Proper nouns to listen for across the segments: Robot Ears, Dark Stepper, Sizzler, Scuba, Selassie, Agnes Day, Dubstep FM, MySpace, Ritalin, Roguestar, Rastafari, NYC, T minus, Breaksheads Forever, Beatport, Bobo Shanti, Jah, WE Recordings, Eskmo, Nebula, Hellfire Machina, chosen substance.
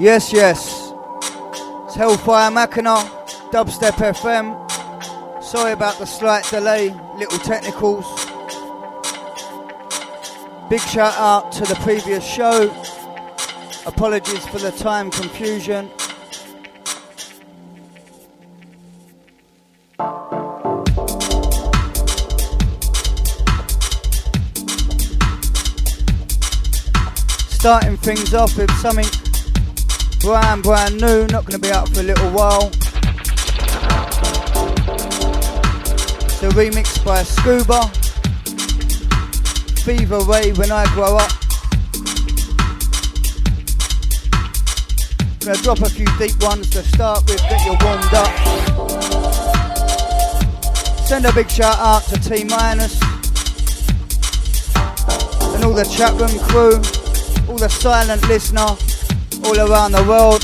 Yes, yes. It's Hellfire Machina, Dubstep FM. Sorry about the slight delay, little technicals. Big shout out to the previous show. Apologies for the time confusion. Starting things off with something brand new, not going to be out for a little while. It's a remix by Scuba, Fever Ray When I Grow Up. I'm going to drop a few deep ones to start with, get you warmed up. Send a big shout out to T minus and all the chatroom crew. All the silent listener, all around the world.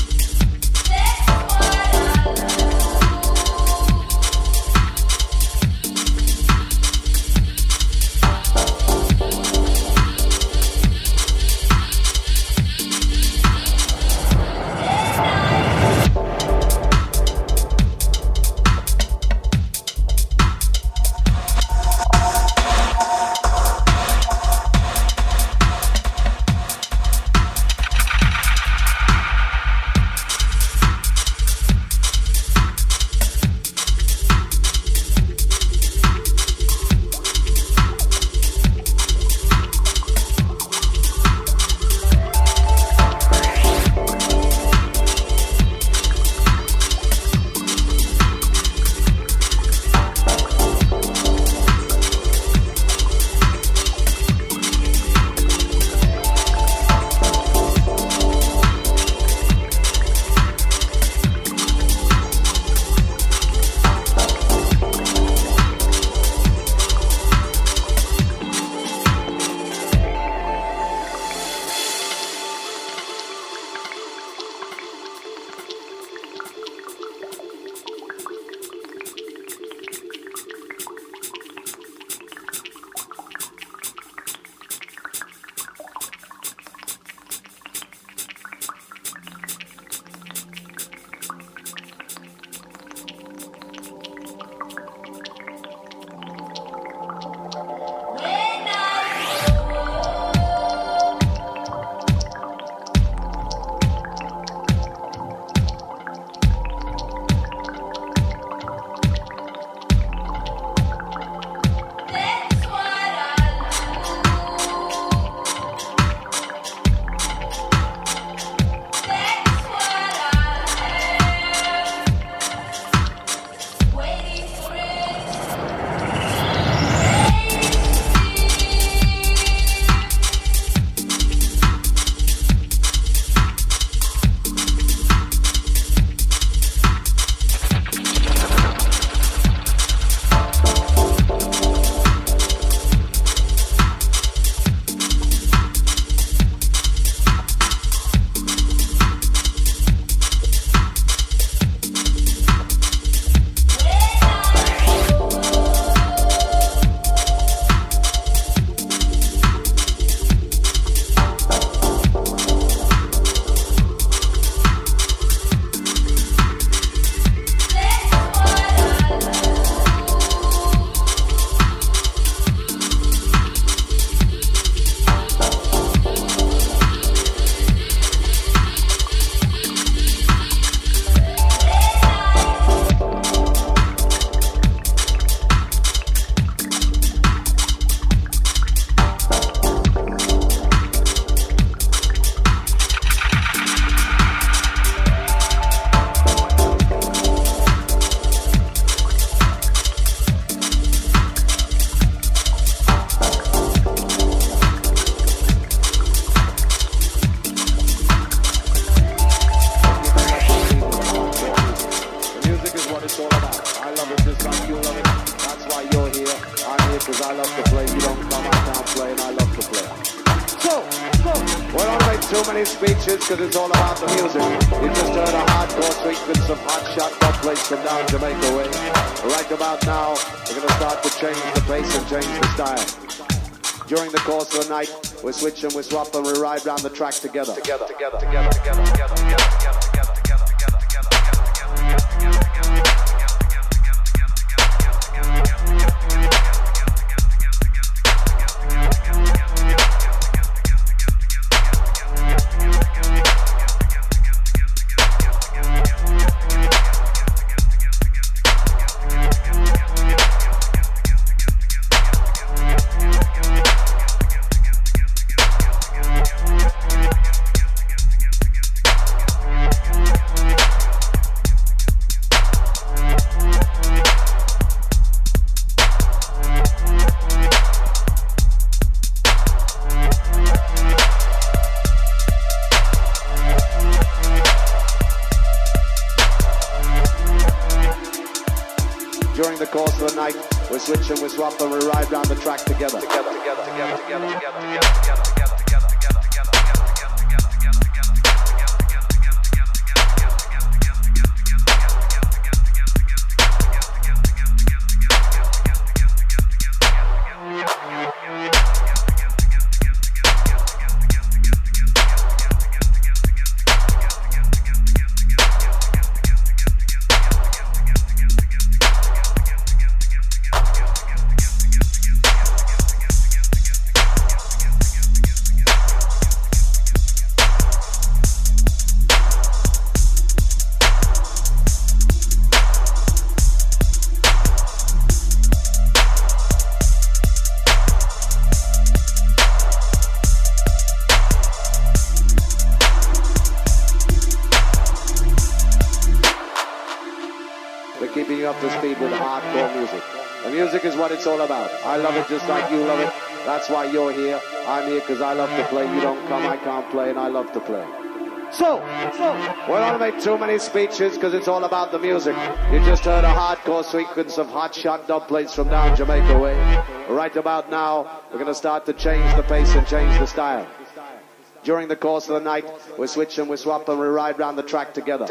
During the course of the night, We switch and we swap and we ride round the track together. We swap and we ride round the track together. It's all about. I love it just like you love it. That's why you're here. I'm here because I love to play. You don't come, I can't play, and I love to play. So we don't make too many speeches because it's all about the music. You just heard a hardcore sequence of hot shot dub plates from down Jamaica way. Right about now, we're going to start to change the pace and change the style. During the course of the night, we switch and we swap and we ride round the track together.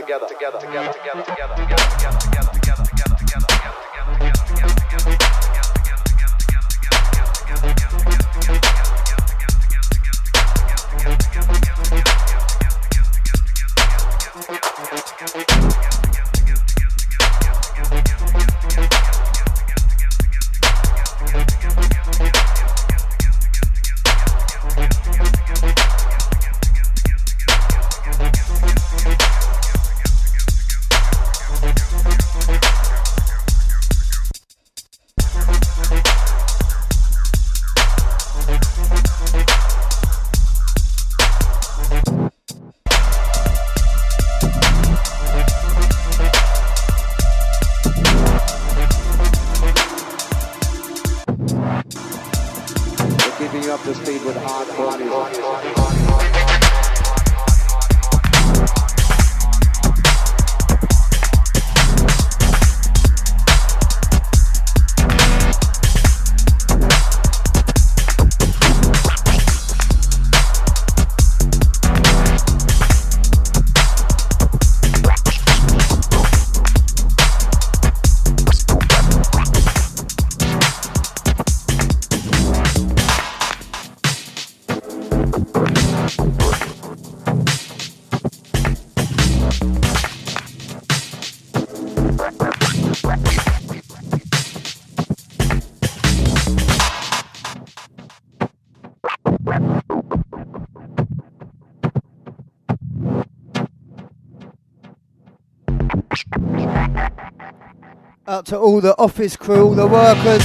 Out to all the office crew, all the workers.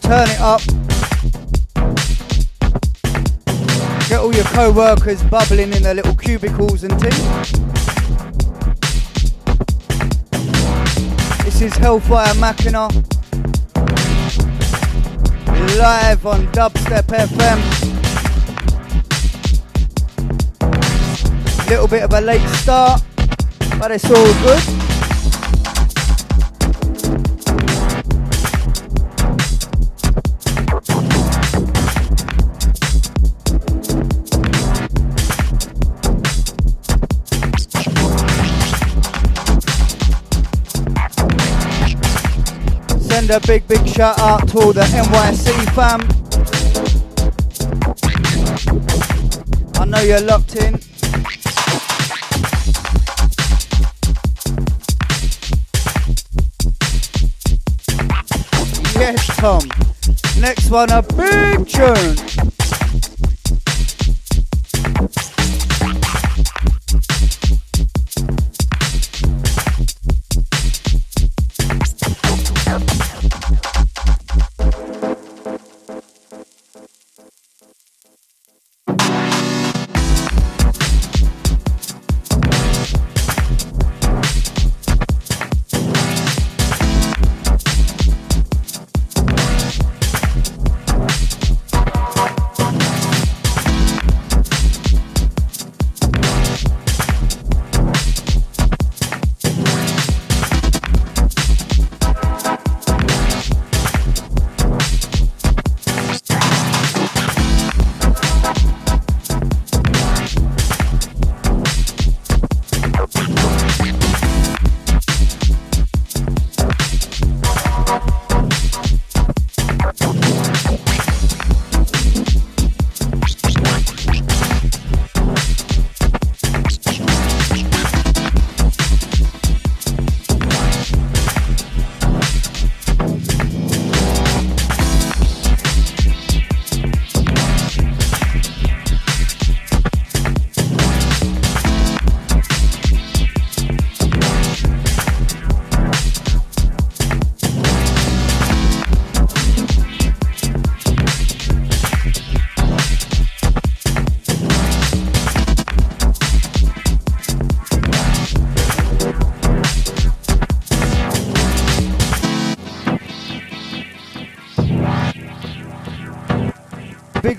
Turn it up. Get all your co-workers bubbling in their little cubicles and things. This is Hellfire Machina, live on Dubstep FM. Little bit of a late start, but it's all good. A big shout out to all the NYC fam, know you're locked in. Yes, Tom. Next one, a big tune.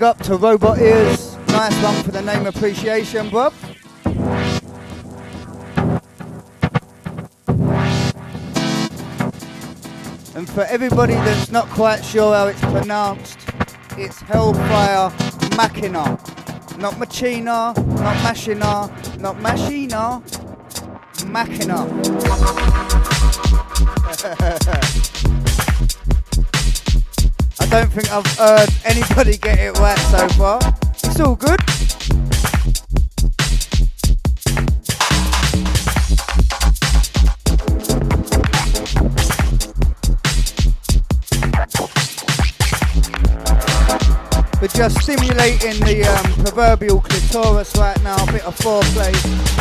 Up to Robot Ears. Nice one for the name appreciation, bruv. And for everybody that's not quite sure how it's pronounced, it's Hellfire Machina. Not Machina, not Machina, not Machina. Machina. I don't think I've heard anybody get it right so far. It's all good. We're just stimulating the proverbial clitoris right now, a bit of foreplay.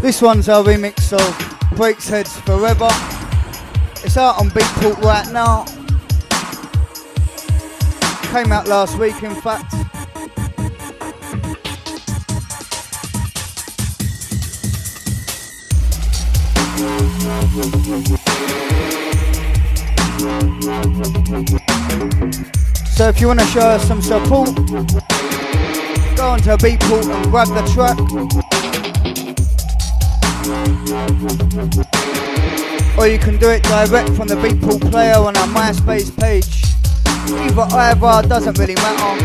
This one's our remix of Breaksheads Forever. It's out on Beatport right now. Came out last week, in fact. So if you want to show us some support, go onto Beatport and grab the track. Or you can do it direct from the Beatport player on our MySpace page. Either, doesn't really matter.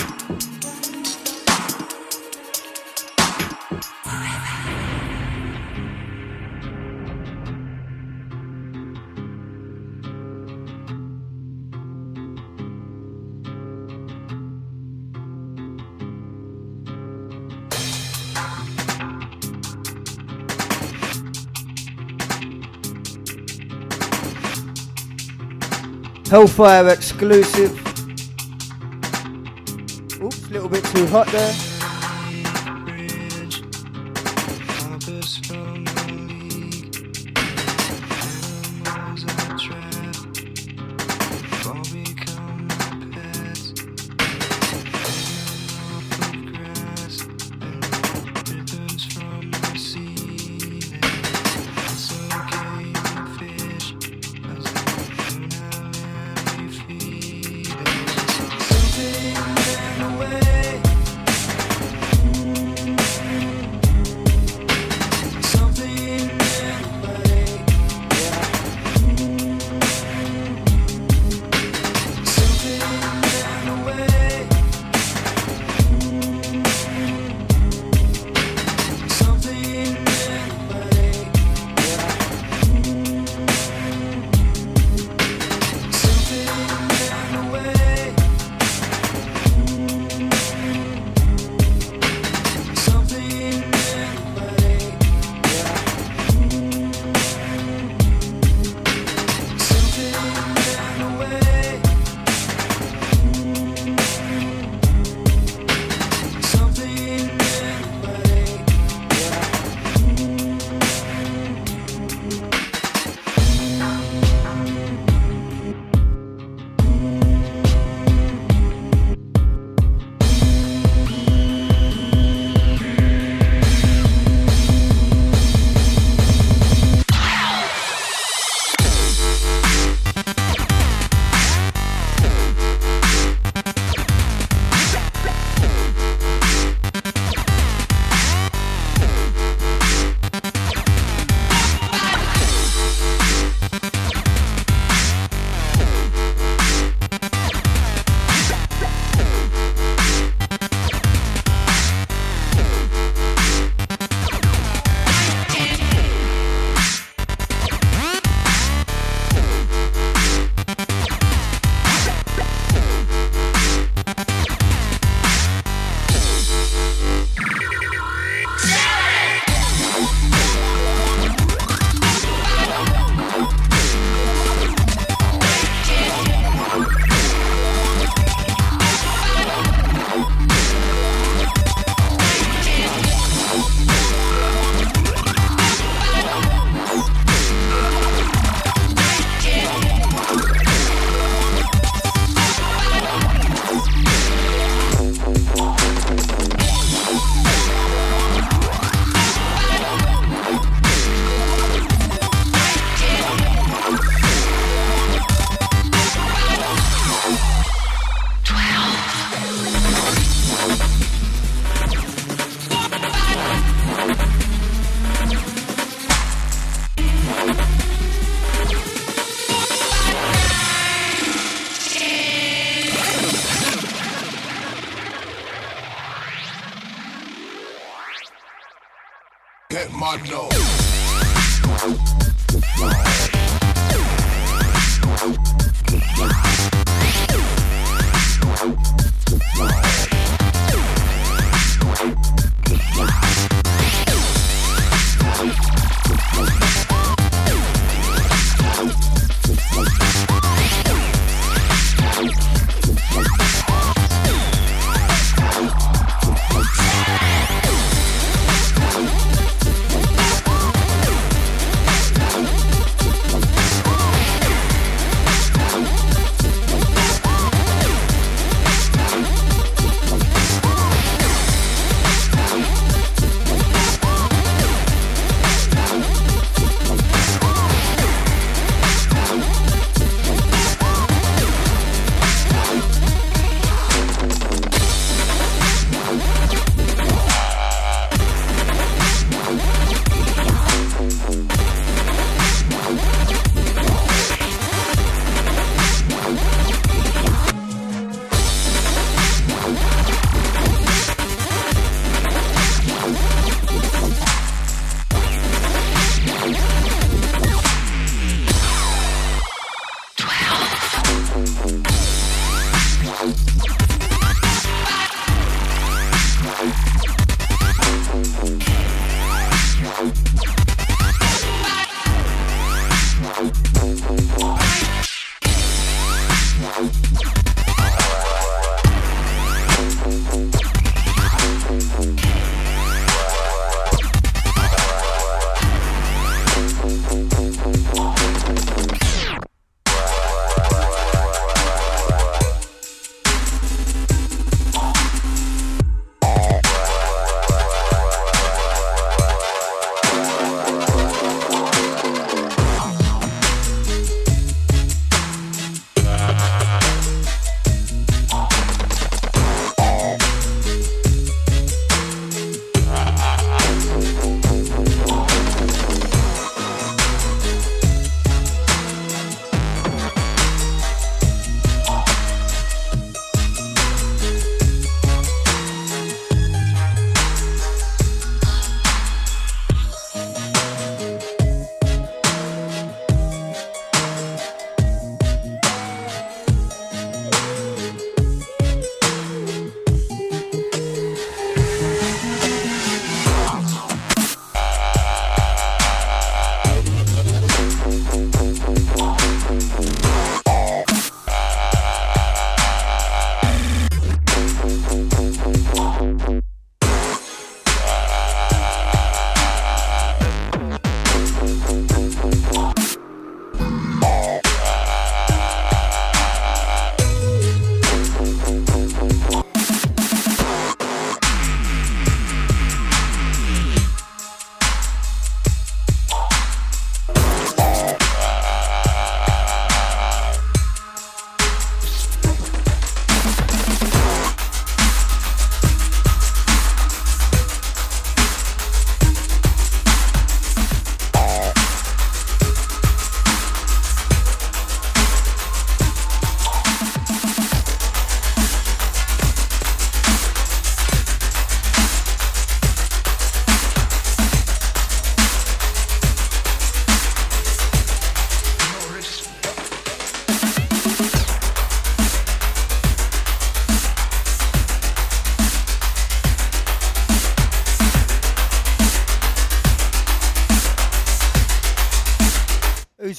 Hellfire exclusive. Oops, a little bit too hot there.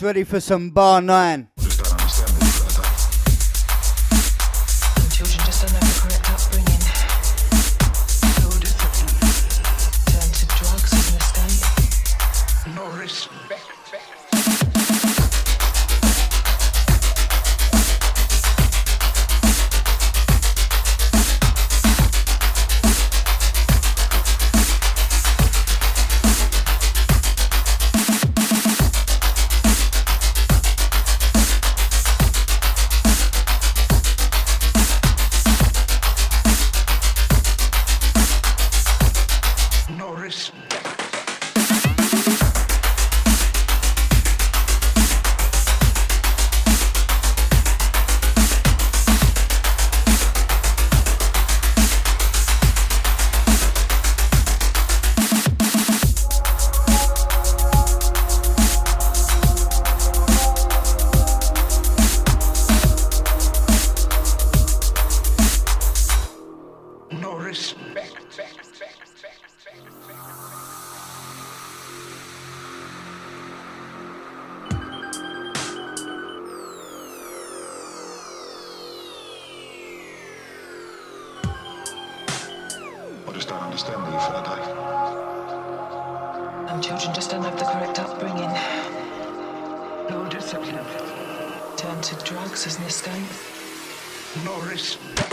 Ready for some bar 9? don't understand that you felt like. Some children just don't have the correct upbringing. No discipline. Turn to drugs as an escape. No respect.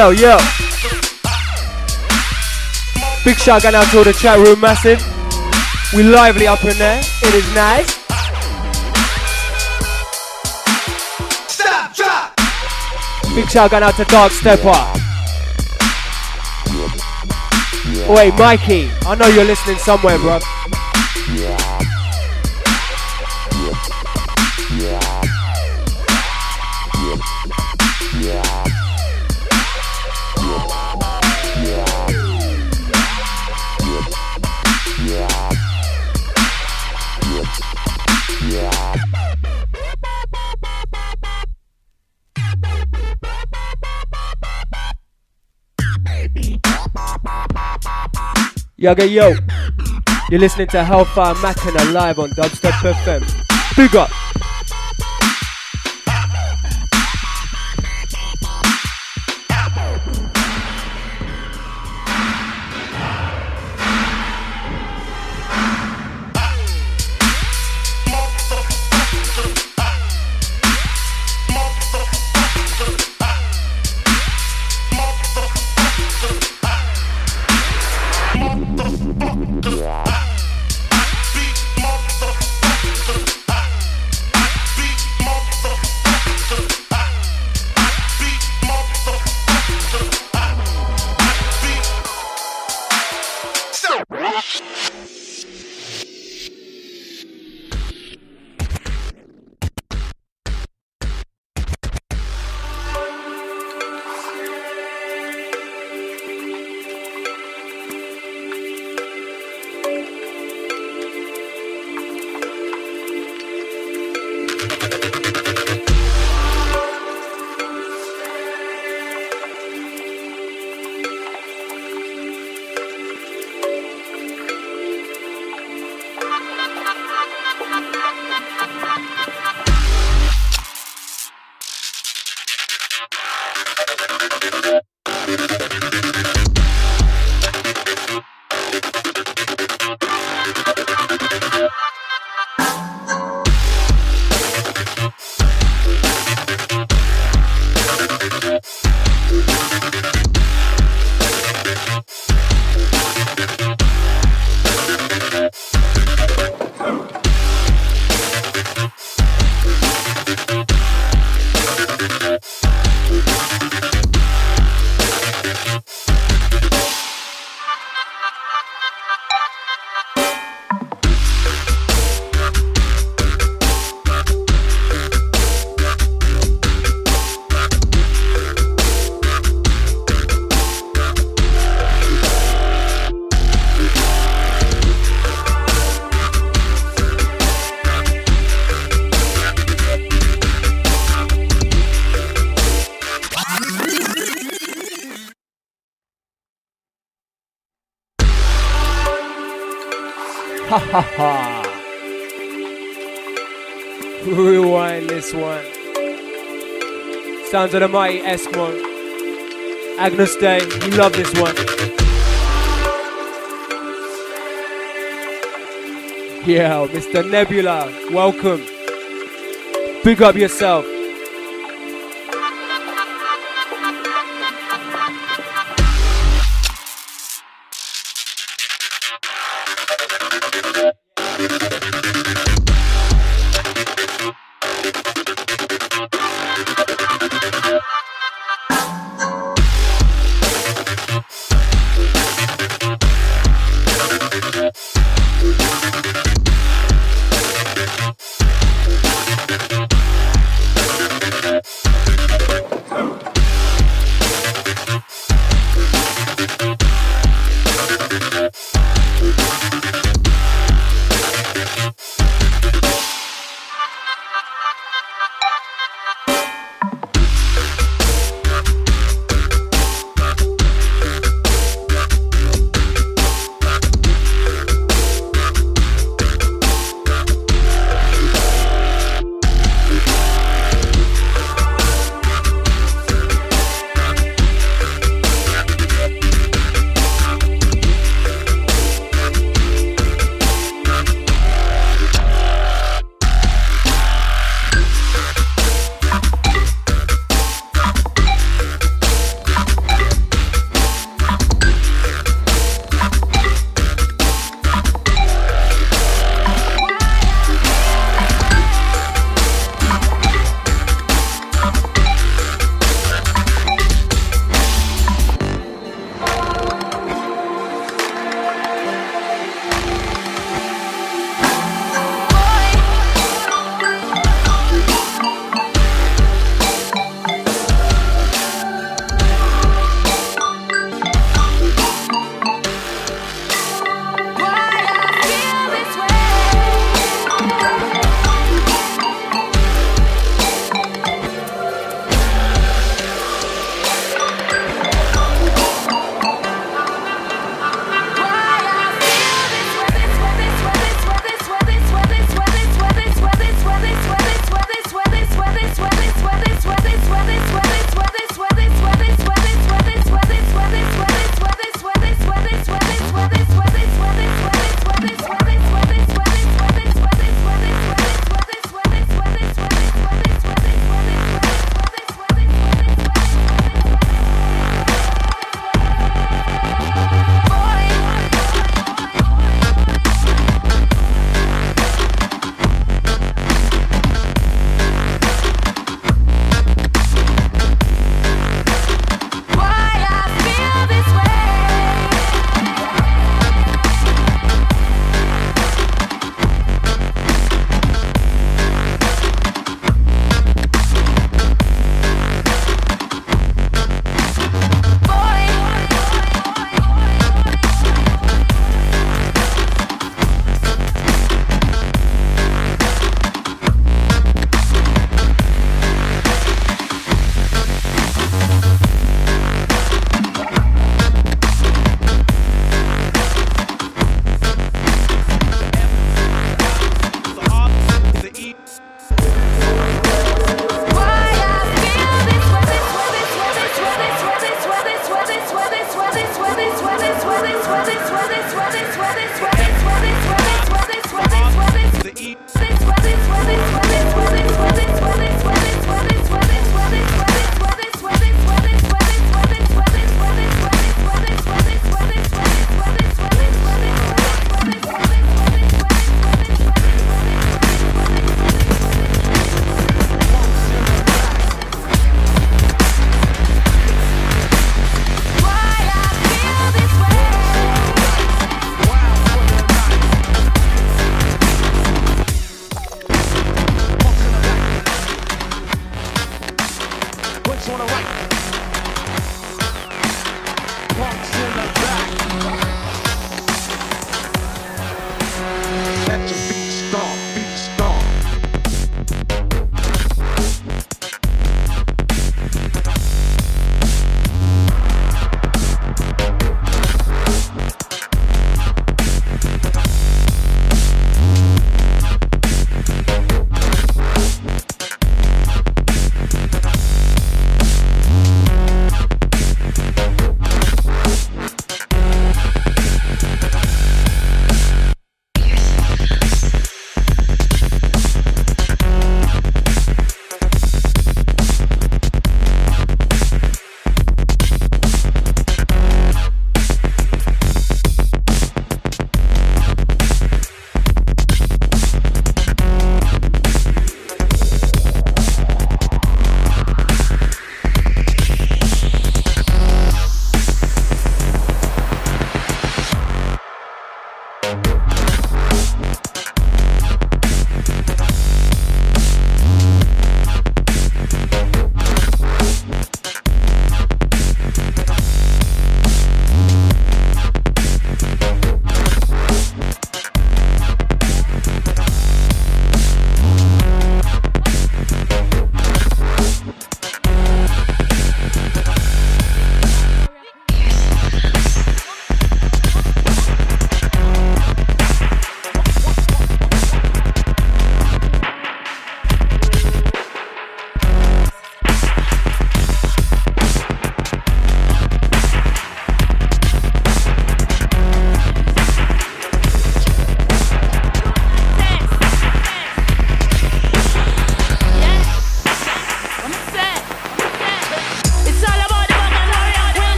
Yo, yo. Big shout going out to all the chat room, massive. We lively up in there. It is nice. Stop, drop. Big shout going out to Dark Stepper. Oh, wait, Mikey. I know you're listening somewhere, bro. Yo, yo. You're listening to Hellfire Machina live on Dubstep FM. Big up! Rewind this one. Sounds of the mighty Eskmo. Agnes Day, you love this one. Yeah, Mr. Nebula, welcome. Big up yourself. punks on the right, punks in the back. Let your beat stomp, beat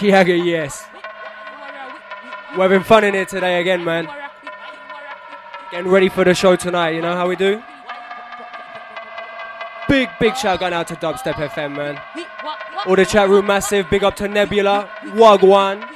Kiaga, yes. We're having fun in here today again, man. Getting ready for the show tonight, you know how we do? Big, big shout going out to Dubstep FM, man. All the chat room massive, big up to Nebula, Wagwan.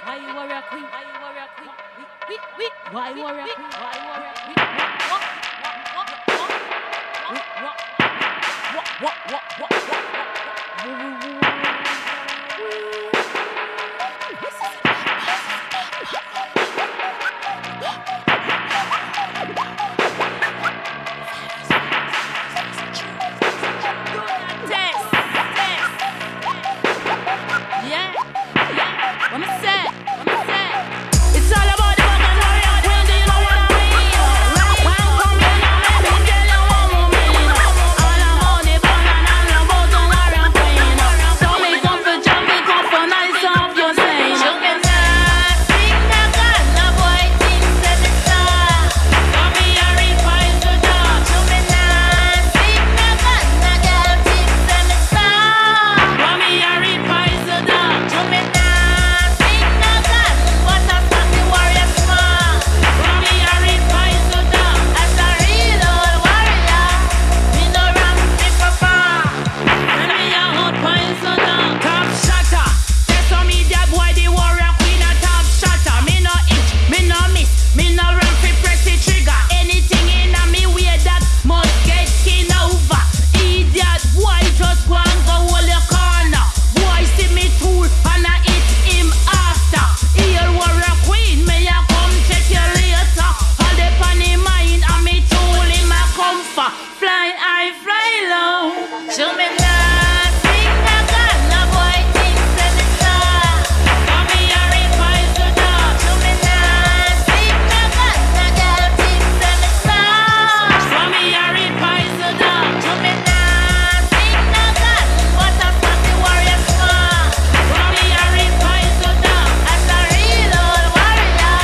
Fly high, fly low. Show me nothing, I got no boy things in the star. I'll be a refined to dark. Show me nothing, I got no girl things in the star. I'll be a refined to dark. Show me nothing, I got what I'm not the warrior for. I'll be a refined to dark. As a real old warrior,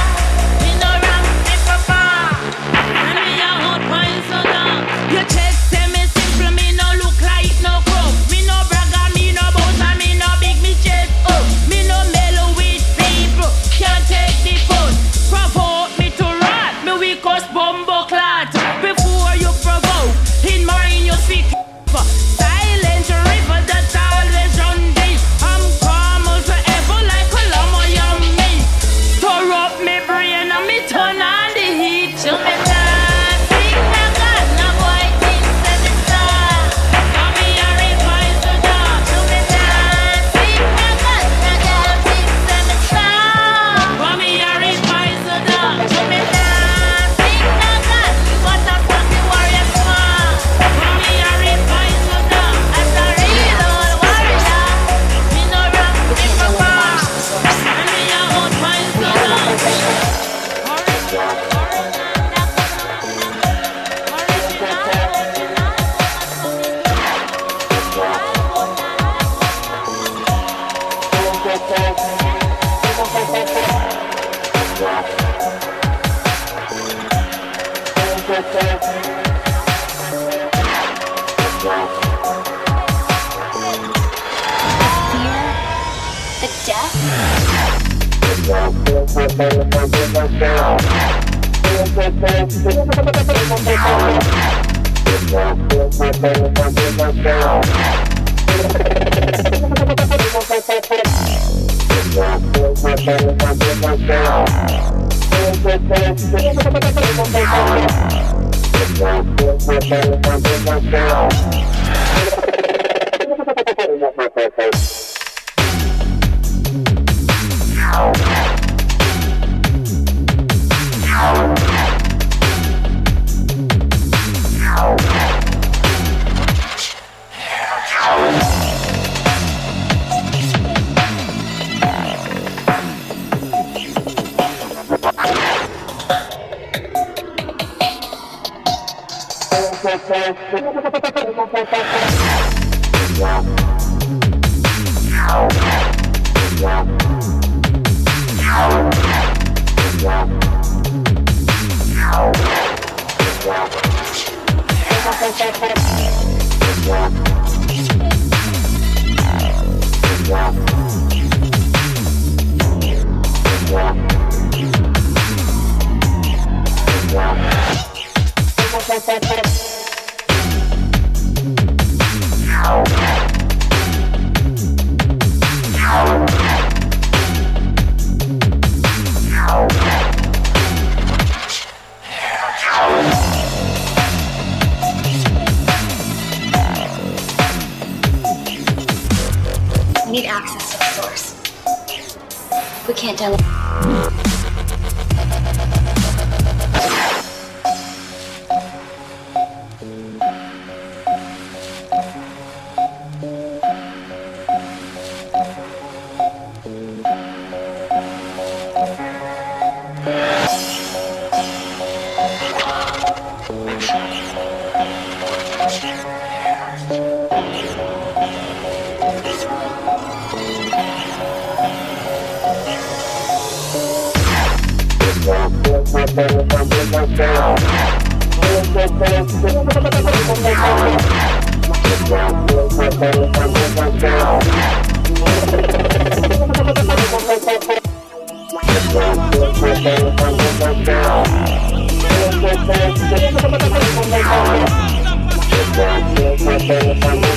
we no wrong thing for far. And we a hot pine so dark. Your chest say me simple, me no look like no crow. Me no brag and me no boast and me no big me chest up. Me no mellow with people, can't take the fun. Provoke me to rot, me we cause bombo clot. Before you provoke, in mine you speak. Silent river that's always on this. I'm calm as ever like a llama on me. Tore up me brain and me turn on the heat. Show me nothing, I got no boy things in the star. I'll be a refined to dark. Show me nothing, I got no girl things in the star. I'll be a refined to dark. Show me nothing, I got what I'm not the warrior for. I'll be a refined to dark. As a real old warrior, me no rock me for far. And me a hot pine to dark.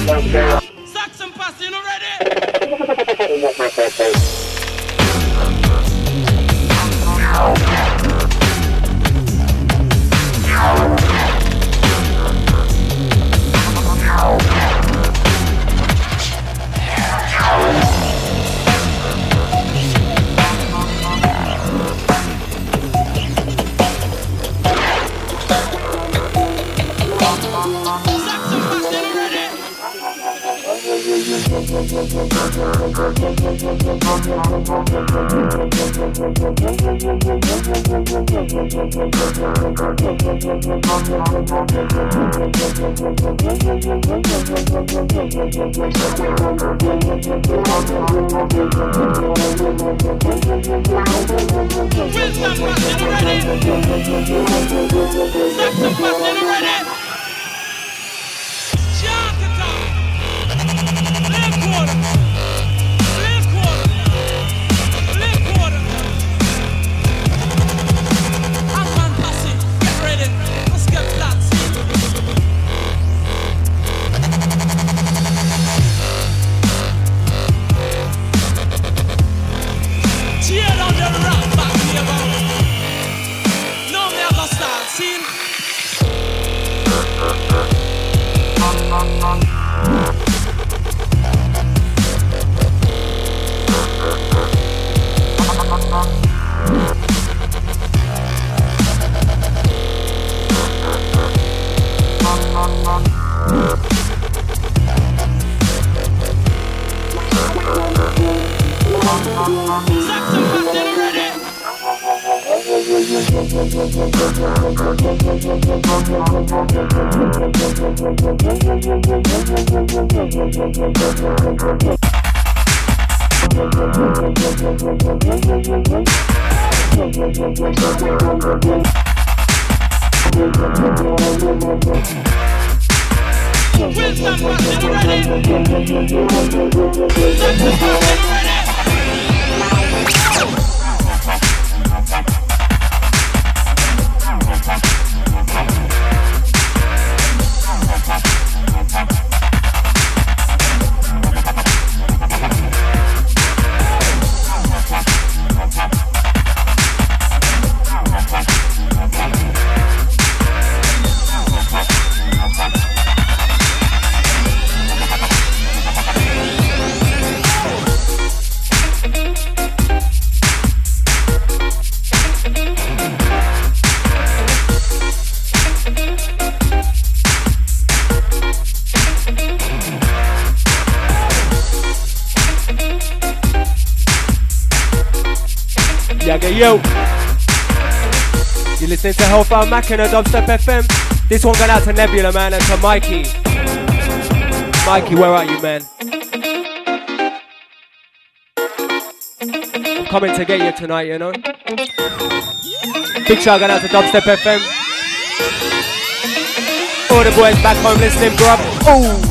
The death. Yo, you listening to Hellfire Machina, Dubstep FM. This one going out to Nebula, man, and to Mikey. Mikey, where are you, man? I'm coming to get you tonight, you know. Big shout going out to Dubstep FM. All the boys back home listening, bruv. Ooh.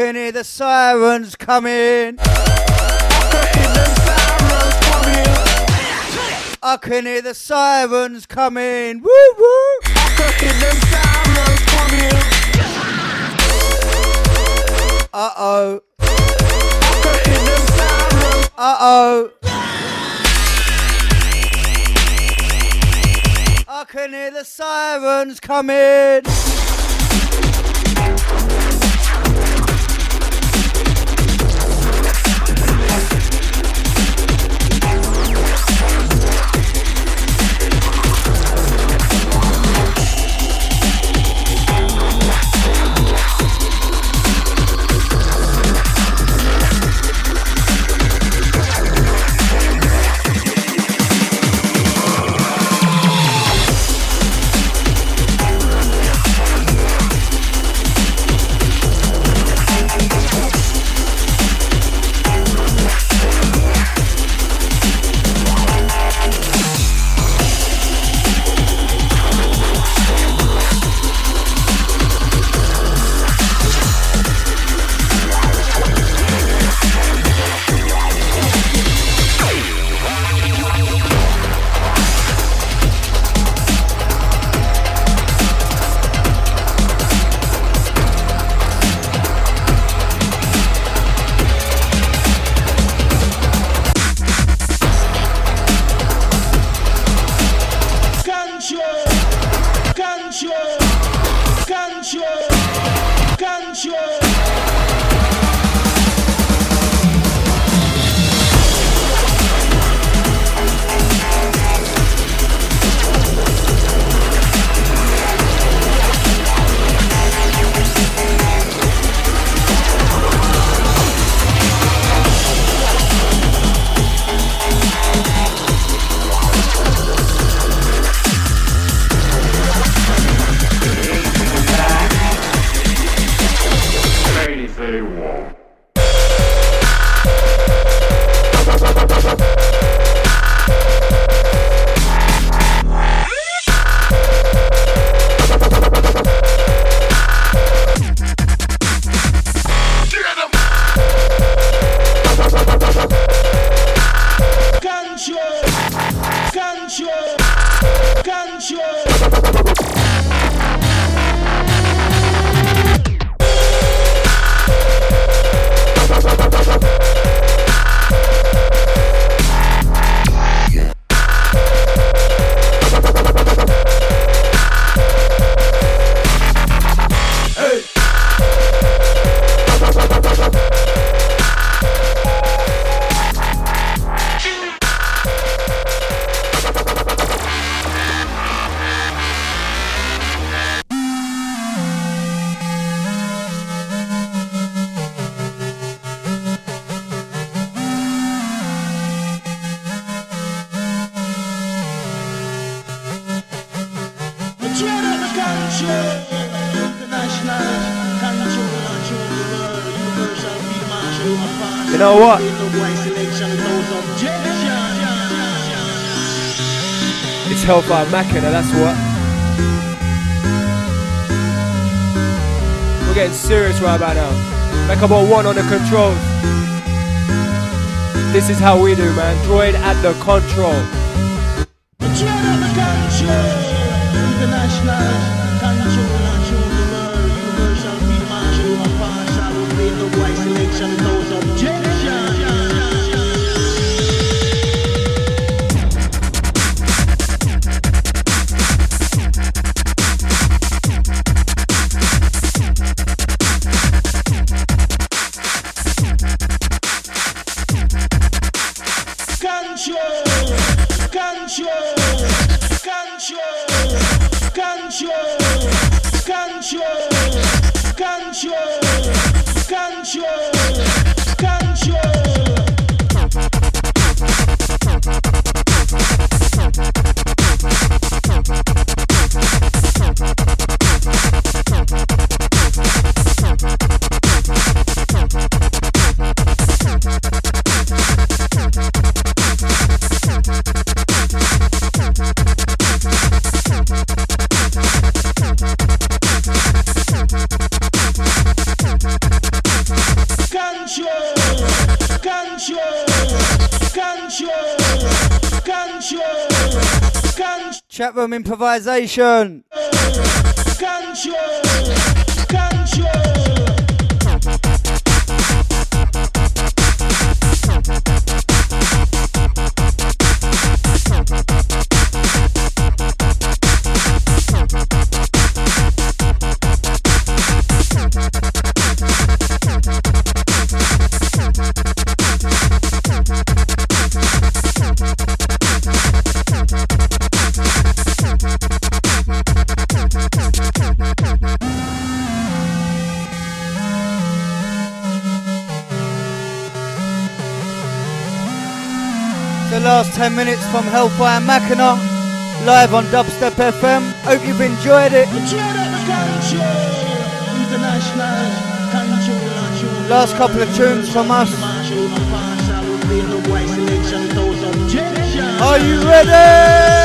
can hear the sirens coming. I can hear the sirens coming. Woo woo. Uh oh. Uh oh. I can hear the sirens coming. Hellfire Machina, that's what. We're getting serious right about now. Make up on one on the controls. This is how we do, man. Droid at the control. Control. Chatroom improvisation. Last 10 minutes from Hellfire Machina, live on Dubstep FM. Hope you've enjoyed it. Last couple of tunes from us. Are you ready?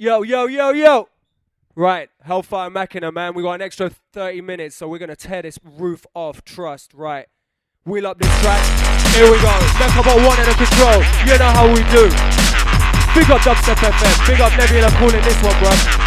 Yo, yo, yo, yo. Right, Hellfire Machina, man. We got an extra 30 minutes, so we're going to tear this roof off. Trust, right. Wheel up this track. Here we go. Step up on one and a control. You know how we do. Big up Dubstep FM. Big up Nebula calling this one, bruv.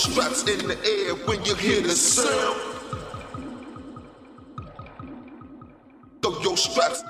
straps in the air when you hear the sound. Throw your straps.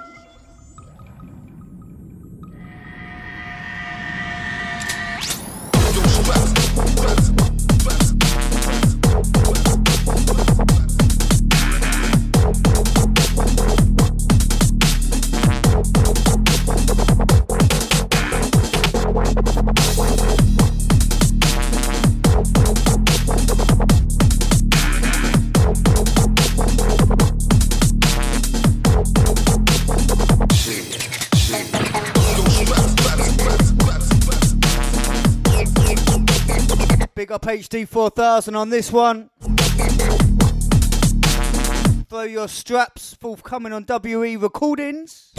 Up HD 4000 on this one. Throw your straps, forthcoming on WE Recordings.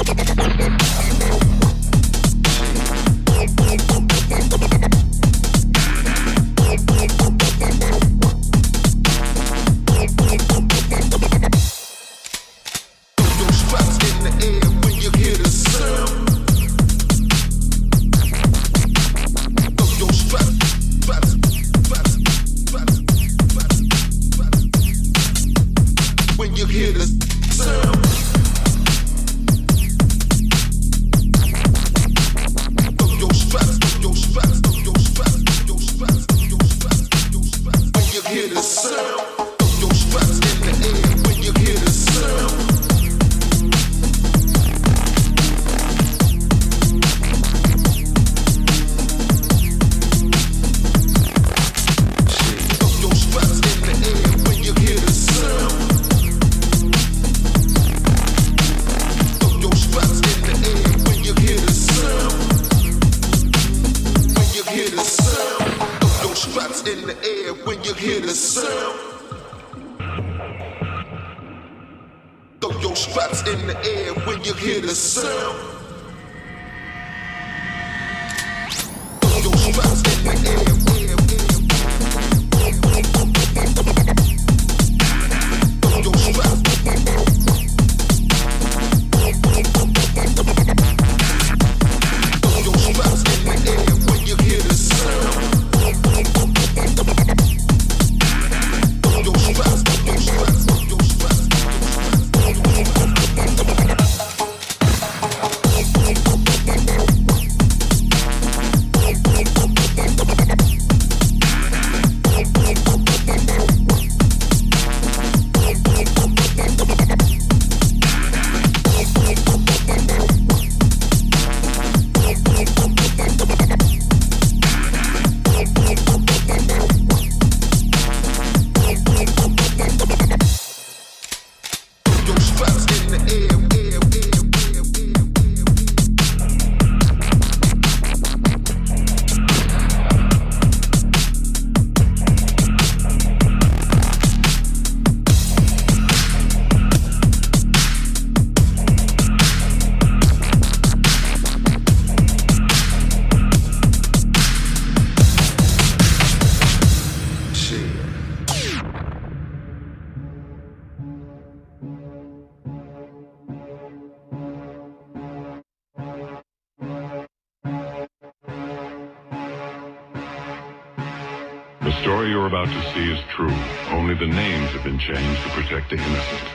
Changed to protect the innocent.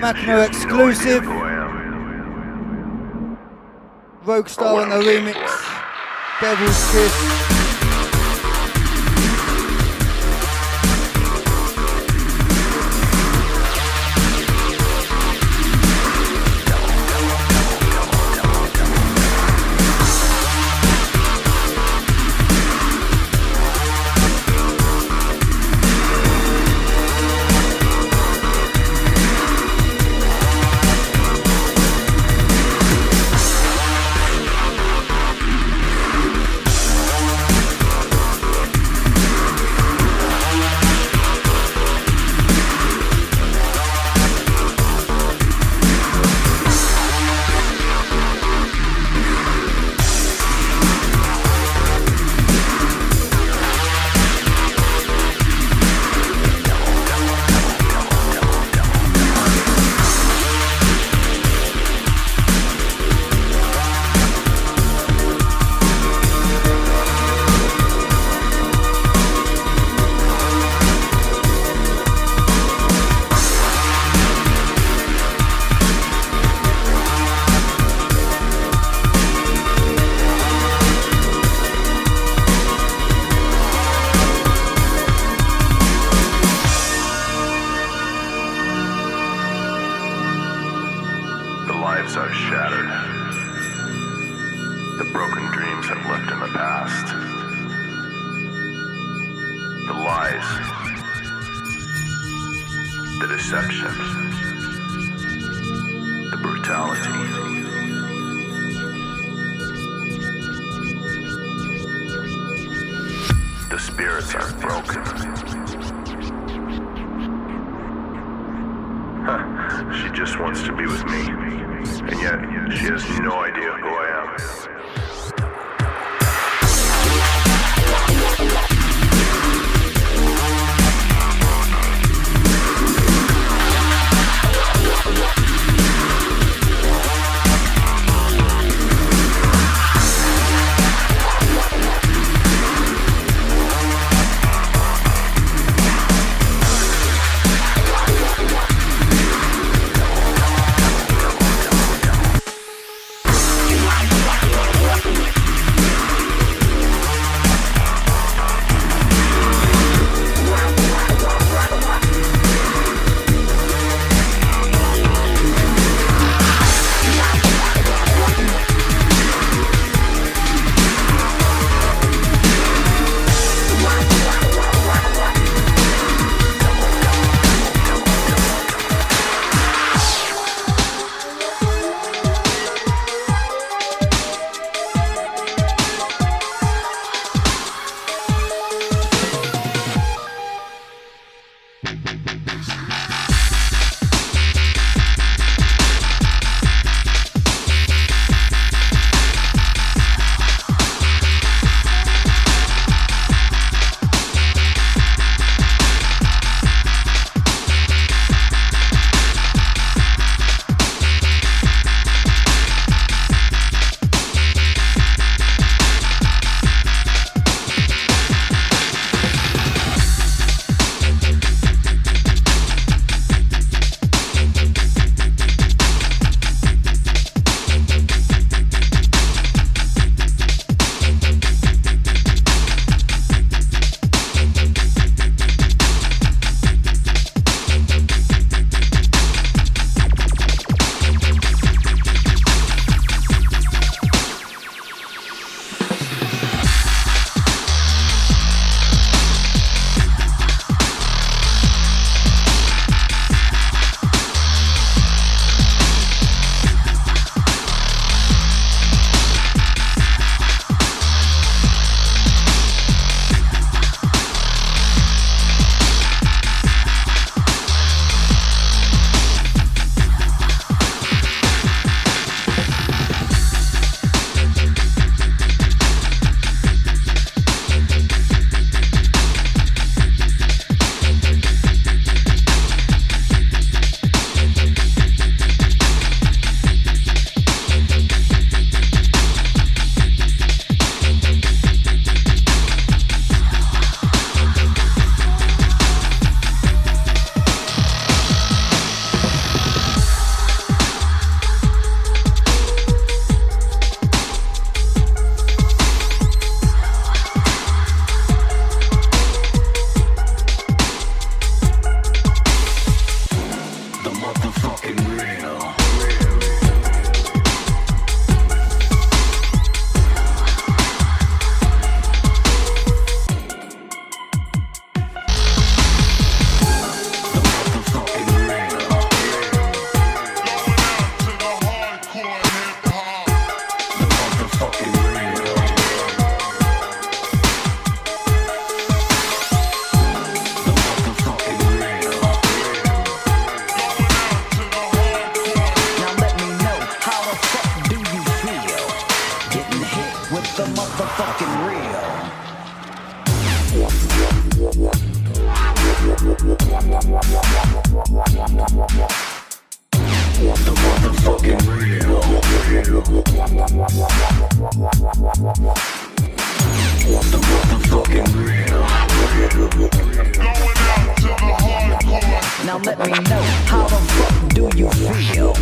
Machina exclusive, Roguestar on the remix, Devil's Kiss. let me know, how the fuck do you feel?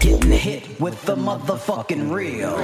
Getting hit with the motherfucking real.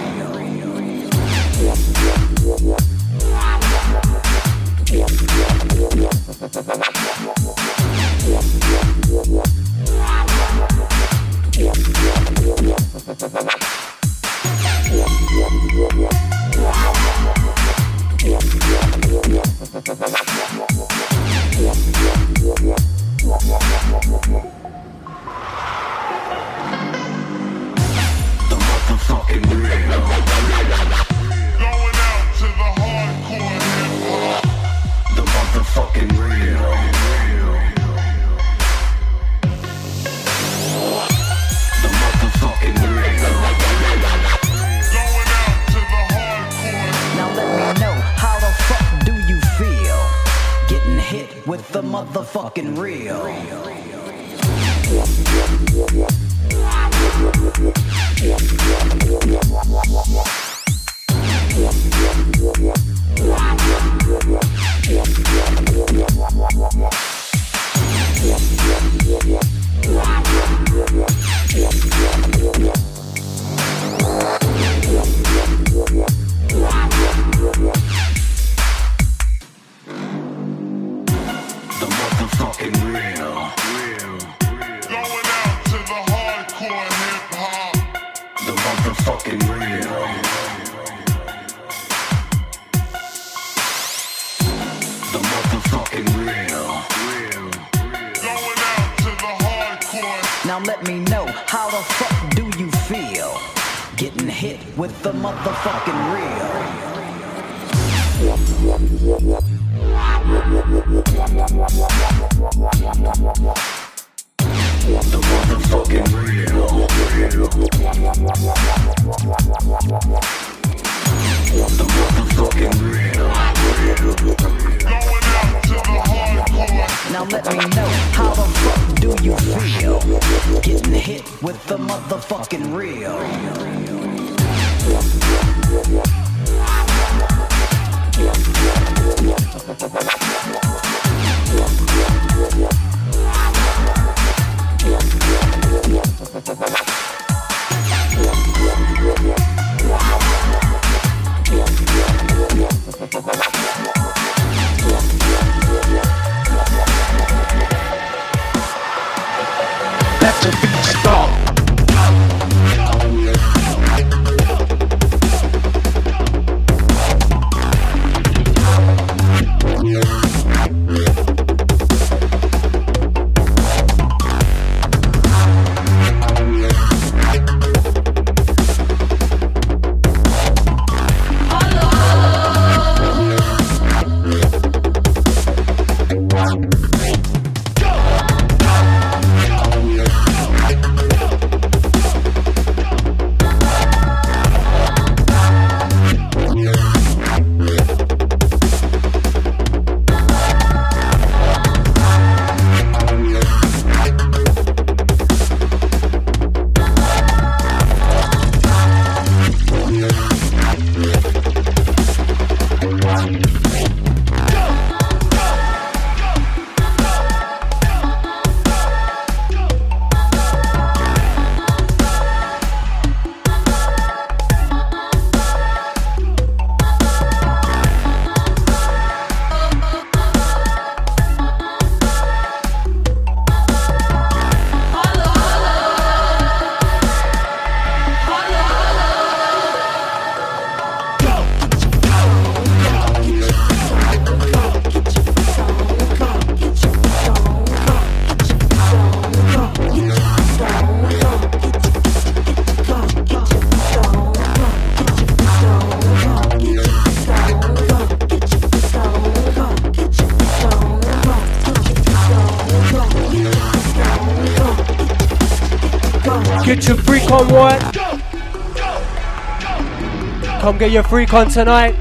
Come get your freak on tonight,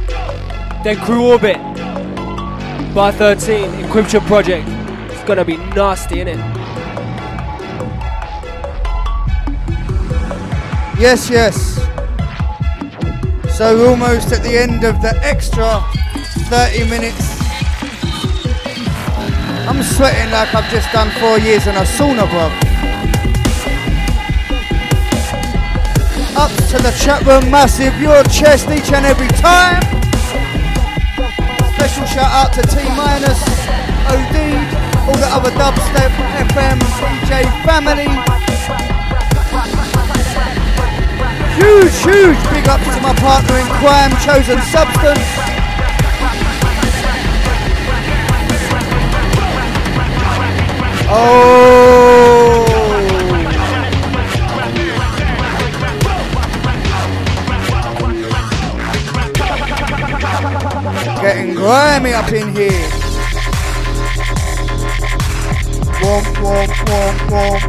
then Crew Orbit, Bar 13, Encryption Project. It's gonna be nasty, innit? Yes, yes. So we're almost at the end of the extra 30 minutes. I'm sweating like I've just done 4 years in a sauna, bruv. Up to the chat room, massive your chest each and every time. Special shout out to T minus, OD, all the other Dubstep FM DJ family. Huge, huge big up to my partner in crime, Chosen Substance. Oh! Getting grimy up in here. Womp, womp, womp, womp.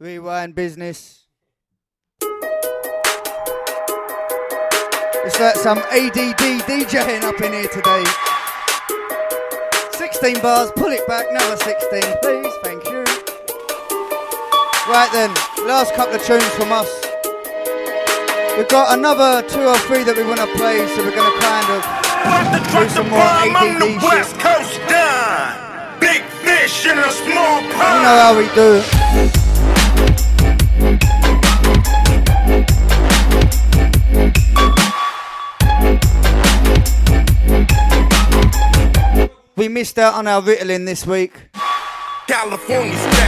Rewind business. It's like some ADD DJing up in here today. 16 bars, pull it back, another 16 please, thank you. Right then, last couple of tunes from us. We've got another 2 or 3 that we want to play, so we're going to kind of do some more ADD West Coast down. Big fish in a small pond. You know how we do. We missed out on our Ritalin this week. California style.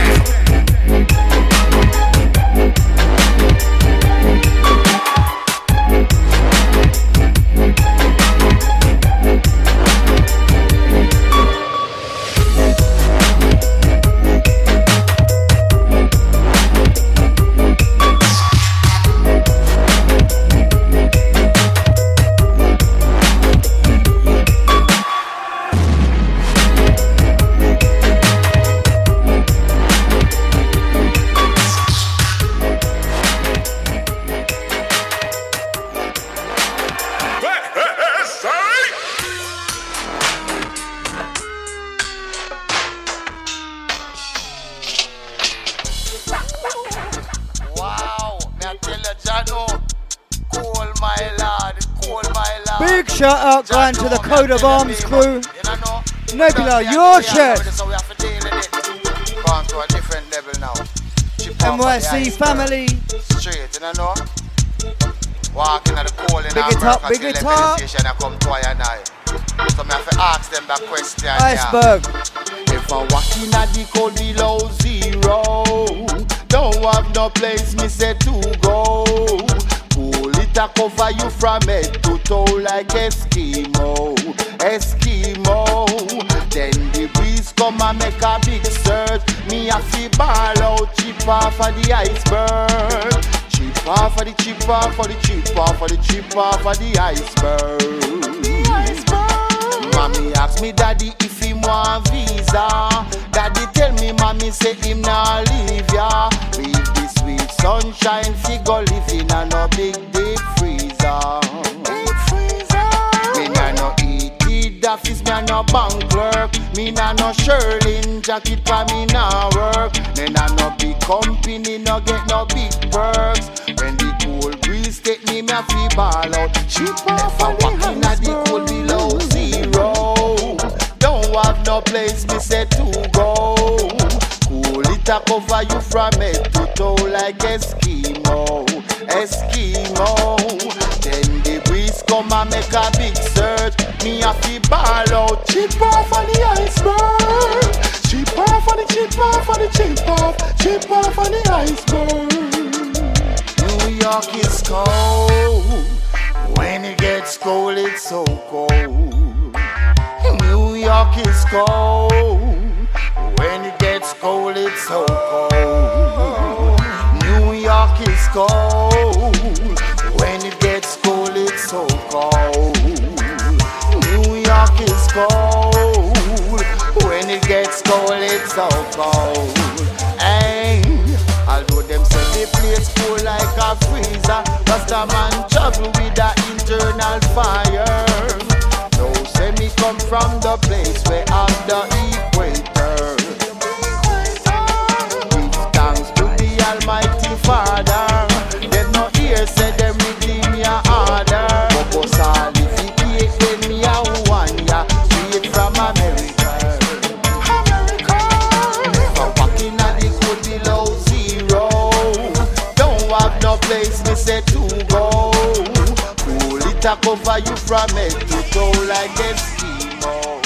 Going to the Coda Bombs crew. Nebula, your chest. NYC family. Big it up, big it up. Iceberg. If I'm walking at the cold below zero, don't have no place, me say to go. Jah cover you from head to toe like Eskimo, Eskimo. Then the breeze come and make a big surge. Me a fi ball out, chip off of the iceberg. Chip off of the chip off of the chip off of the chip off of the iceberg. The iceberg. Mommy ask me daddy if him want visa. Daddy tell me mommy say him nah leave ya. Leave this sweet sunshine fi go live in a no big deep freezer. Deep freezer. Me nah no eat it, that is me a no bank clerk. Me nah no Sherlin jacket pa me nah work. Me nah no big company, no get no big perks. When the cold breeze take me, me a fi ball out. If I walk in at the cold below zero, don't have no place me say to go. Cool it a cover you from head to toe like Eskimo, Eskimo. Then the breeze come and make a big surge. Me a fi ball out, chip off on the iceberg. Chip off on the chip off on the chip off on the iceberg. New York is cold. When it gets cold, it's so cold. New York is cold. When it gets cold, it's so cold. New York is cold. When it gets cold, it's so cold. New York is cold. When it gets cold, it's so cold. Hey, although them say the place cool like a freezer, Rasta man travel with a internal fire. No, say me come from the place where I'm the equator. Mighty Father, them no ear said them redeem your order. Bobo Shanti if you take me a one ya, straight from America. America. Never walking at the good below zero. Don't have no place me say to go. Cool it a cover you from head to toe like Eskimo,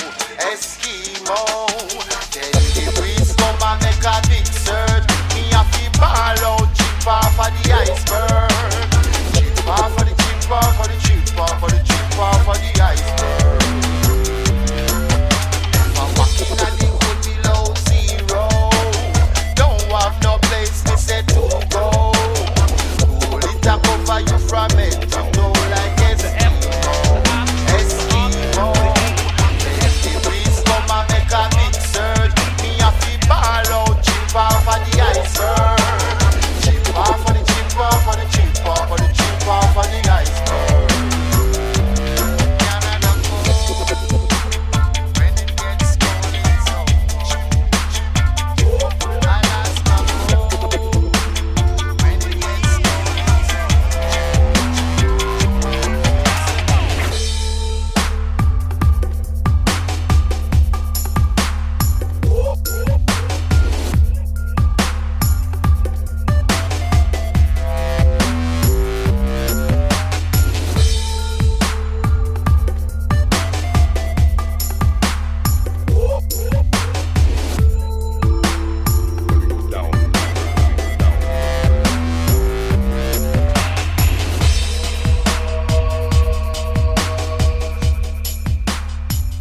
Eskimo. Then the breeze come and make a big surge. Ball out, chip off of the iceberg. Chip off of the chip off of the chip off of the chip off of the iceberg. I'm walking at the good below zero. Don't have no place to set to go. Pull it up over you from it. You know like Eskimo, Eskimo. Let the breeze come and make a big surge. Me have to ball out, chip off of the iceberg.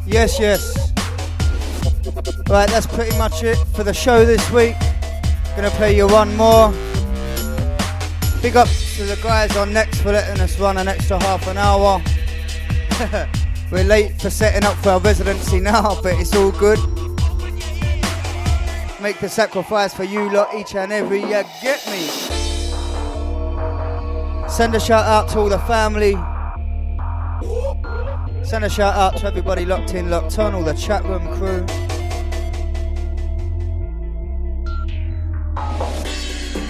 Yes, yes. Right, that's pretty much it for the show this week. Gonna play you one more. Big up to the guys on Next for letting us run an extra half an hour. We're late for setting up for our residency now, but it's all good. Make the sacrifice for you lot each and every year. Get me. Send a shout out to all the family. Send a shout out to everybody locked in, locked on, all the chat room crew.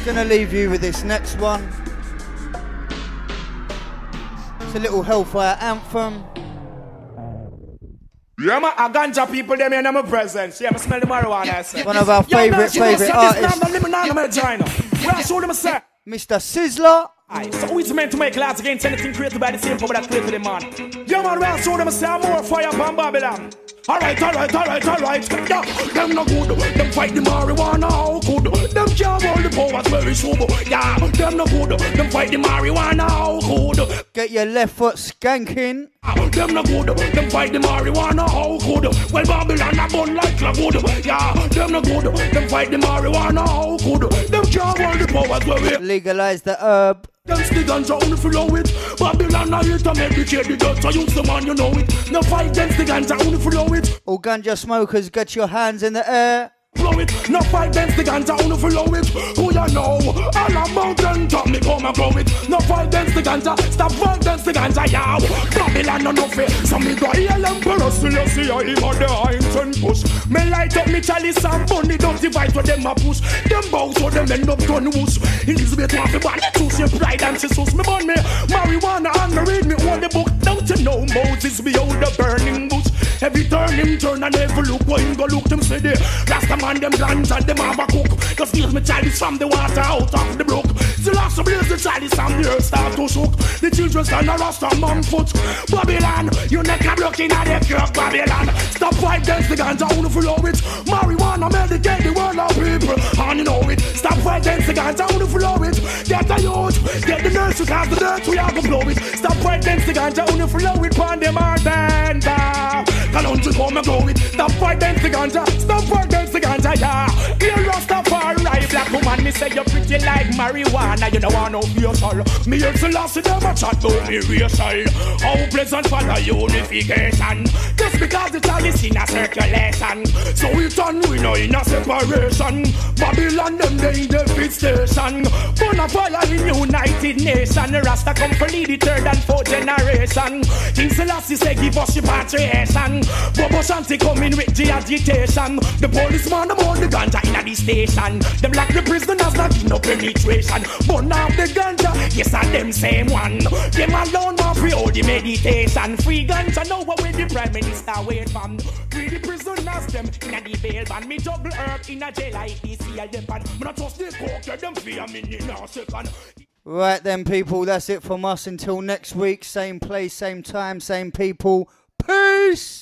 Gonna leave you with this next one. It's a little Hellfire anthem. Yeah, I'm a ganja people, them in my presence. Yeah, I smell the marijuana. One of our favorite artists. Mr. Sizzler. Aye, so who is meant to make laws against anything created by the same power that created the man? Yeah man, well show them say more fire from Babylon. Alright, alright, alright, alright. Yeah, them no good, them fight the marijuana, how good. Them Them can't hold the powers very sober. Yeah, them no good. Them fight the marijuana how good. Get your left foot skanking. Them no good. Them fight the marijuana how good. Well, Babylon a bun like la good. Yeah, them no good. Them fight the marijuana how good. Them can't hold the powers very. Legalize the herb. Them stick and drown flow it. Babylon a hit and educate the dust. I use the man, you know it. No fight them stick and drown flow it. All ganja smokers, get your hands in the air. Blow it, no fight them stick and down for low it. Who ya know? All about them top me come and blow it. No fight them stick and stop fight them stick and yow. Babylon no nothing. So me go hear them burst till you see him on the ancient push. Me light up me chalice and burn the dirty vibes where them a push. Them bows where them end up gun woos. In this bit of the body choose your pride and she suits me burn me. Marijuana and read me all the book. Don't you know Moses be out the burning bush. Every turn him turn and every look where him go look them say there. Last time and them plants and them have a cook. Just give me chalice from the water out of the brook. Selassie blaze the chalice and the earth start to shook. The children stand a rust on mum foot. Babylon, you neck a block in a deck of Babylon. Stop fight them stick and down flow it. Marijuana medicate the world of people and you know it. Stop fight them stick and down flow it. Get the youth, get the nurses cause the dirt we have to blow it. Stop fight them stick and down flow it. Pan them are then down. Can't you come and go it. Stop fight them stick and down. Stop fight them stick and yeah. You're Rastafari, black woman. Me say you're pretty like marijuana. You don't want no fear soul. Me and Selassie never chat about me racial. How pleasant for the unification. Just because the chalice in a circulation, so we turn we know in a separation. Babylon them they in the pit station. Bonapala in United Nation. Rasta come for the third and fourth generation. King Selassie say give us repatriation. Bobo Shanti come in with the agitation. The policeman them all the ganja in the station. Them like the prisoners not in no penetration. Burn off the ganja, yes and them same one. Them alone want free all the meditation. Free ganja now what with the prime minister wait from. Free the prisoners them in the bail band. Me double herb in a jail like this here the pan. Me not trust this coke, them fear me in a second. Right then people, that's it from us until next week. Same place, same time, same people. Peace!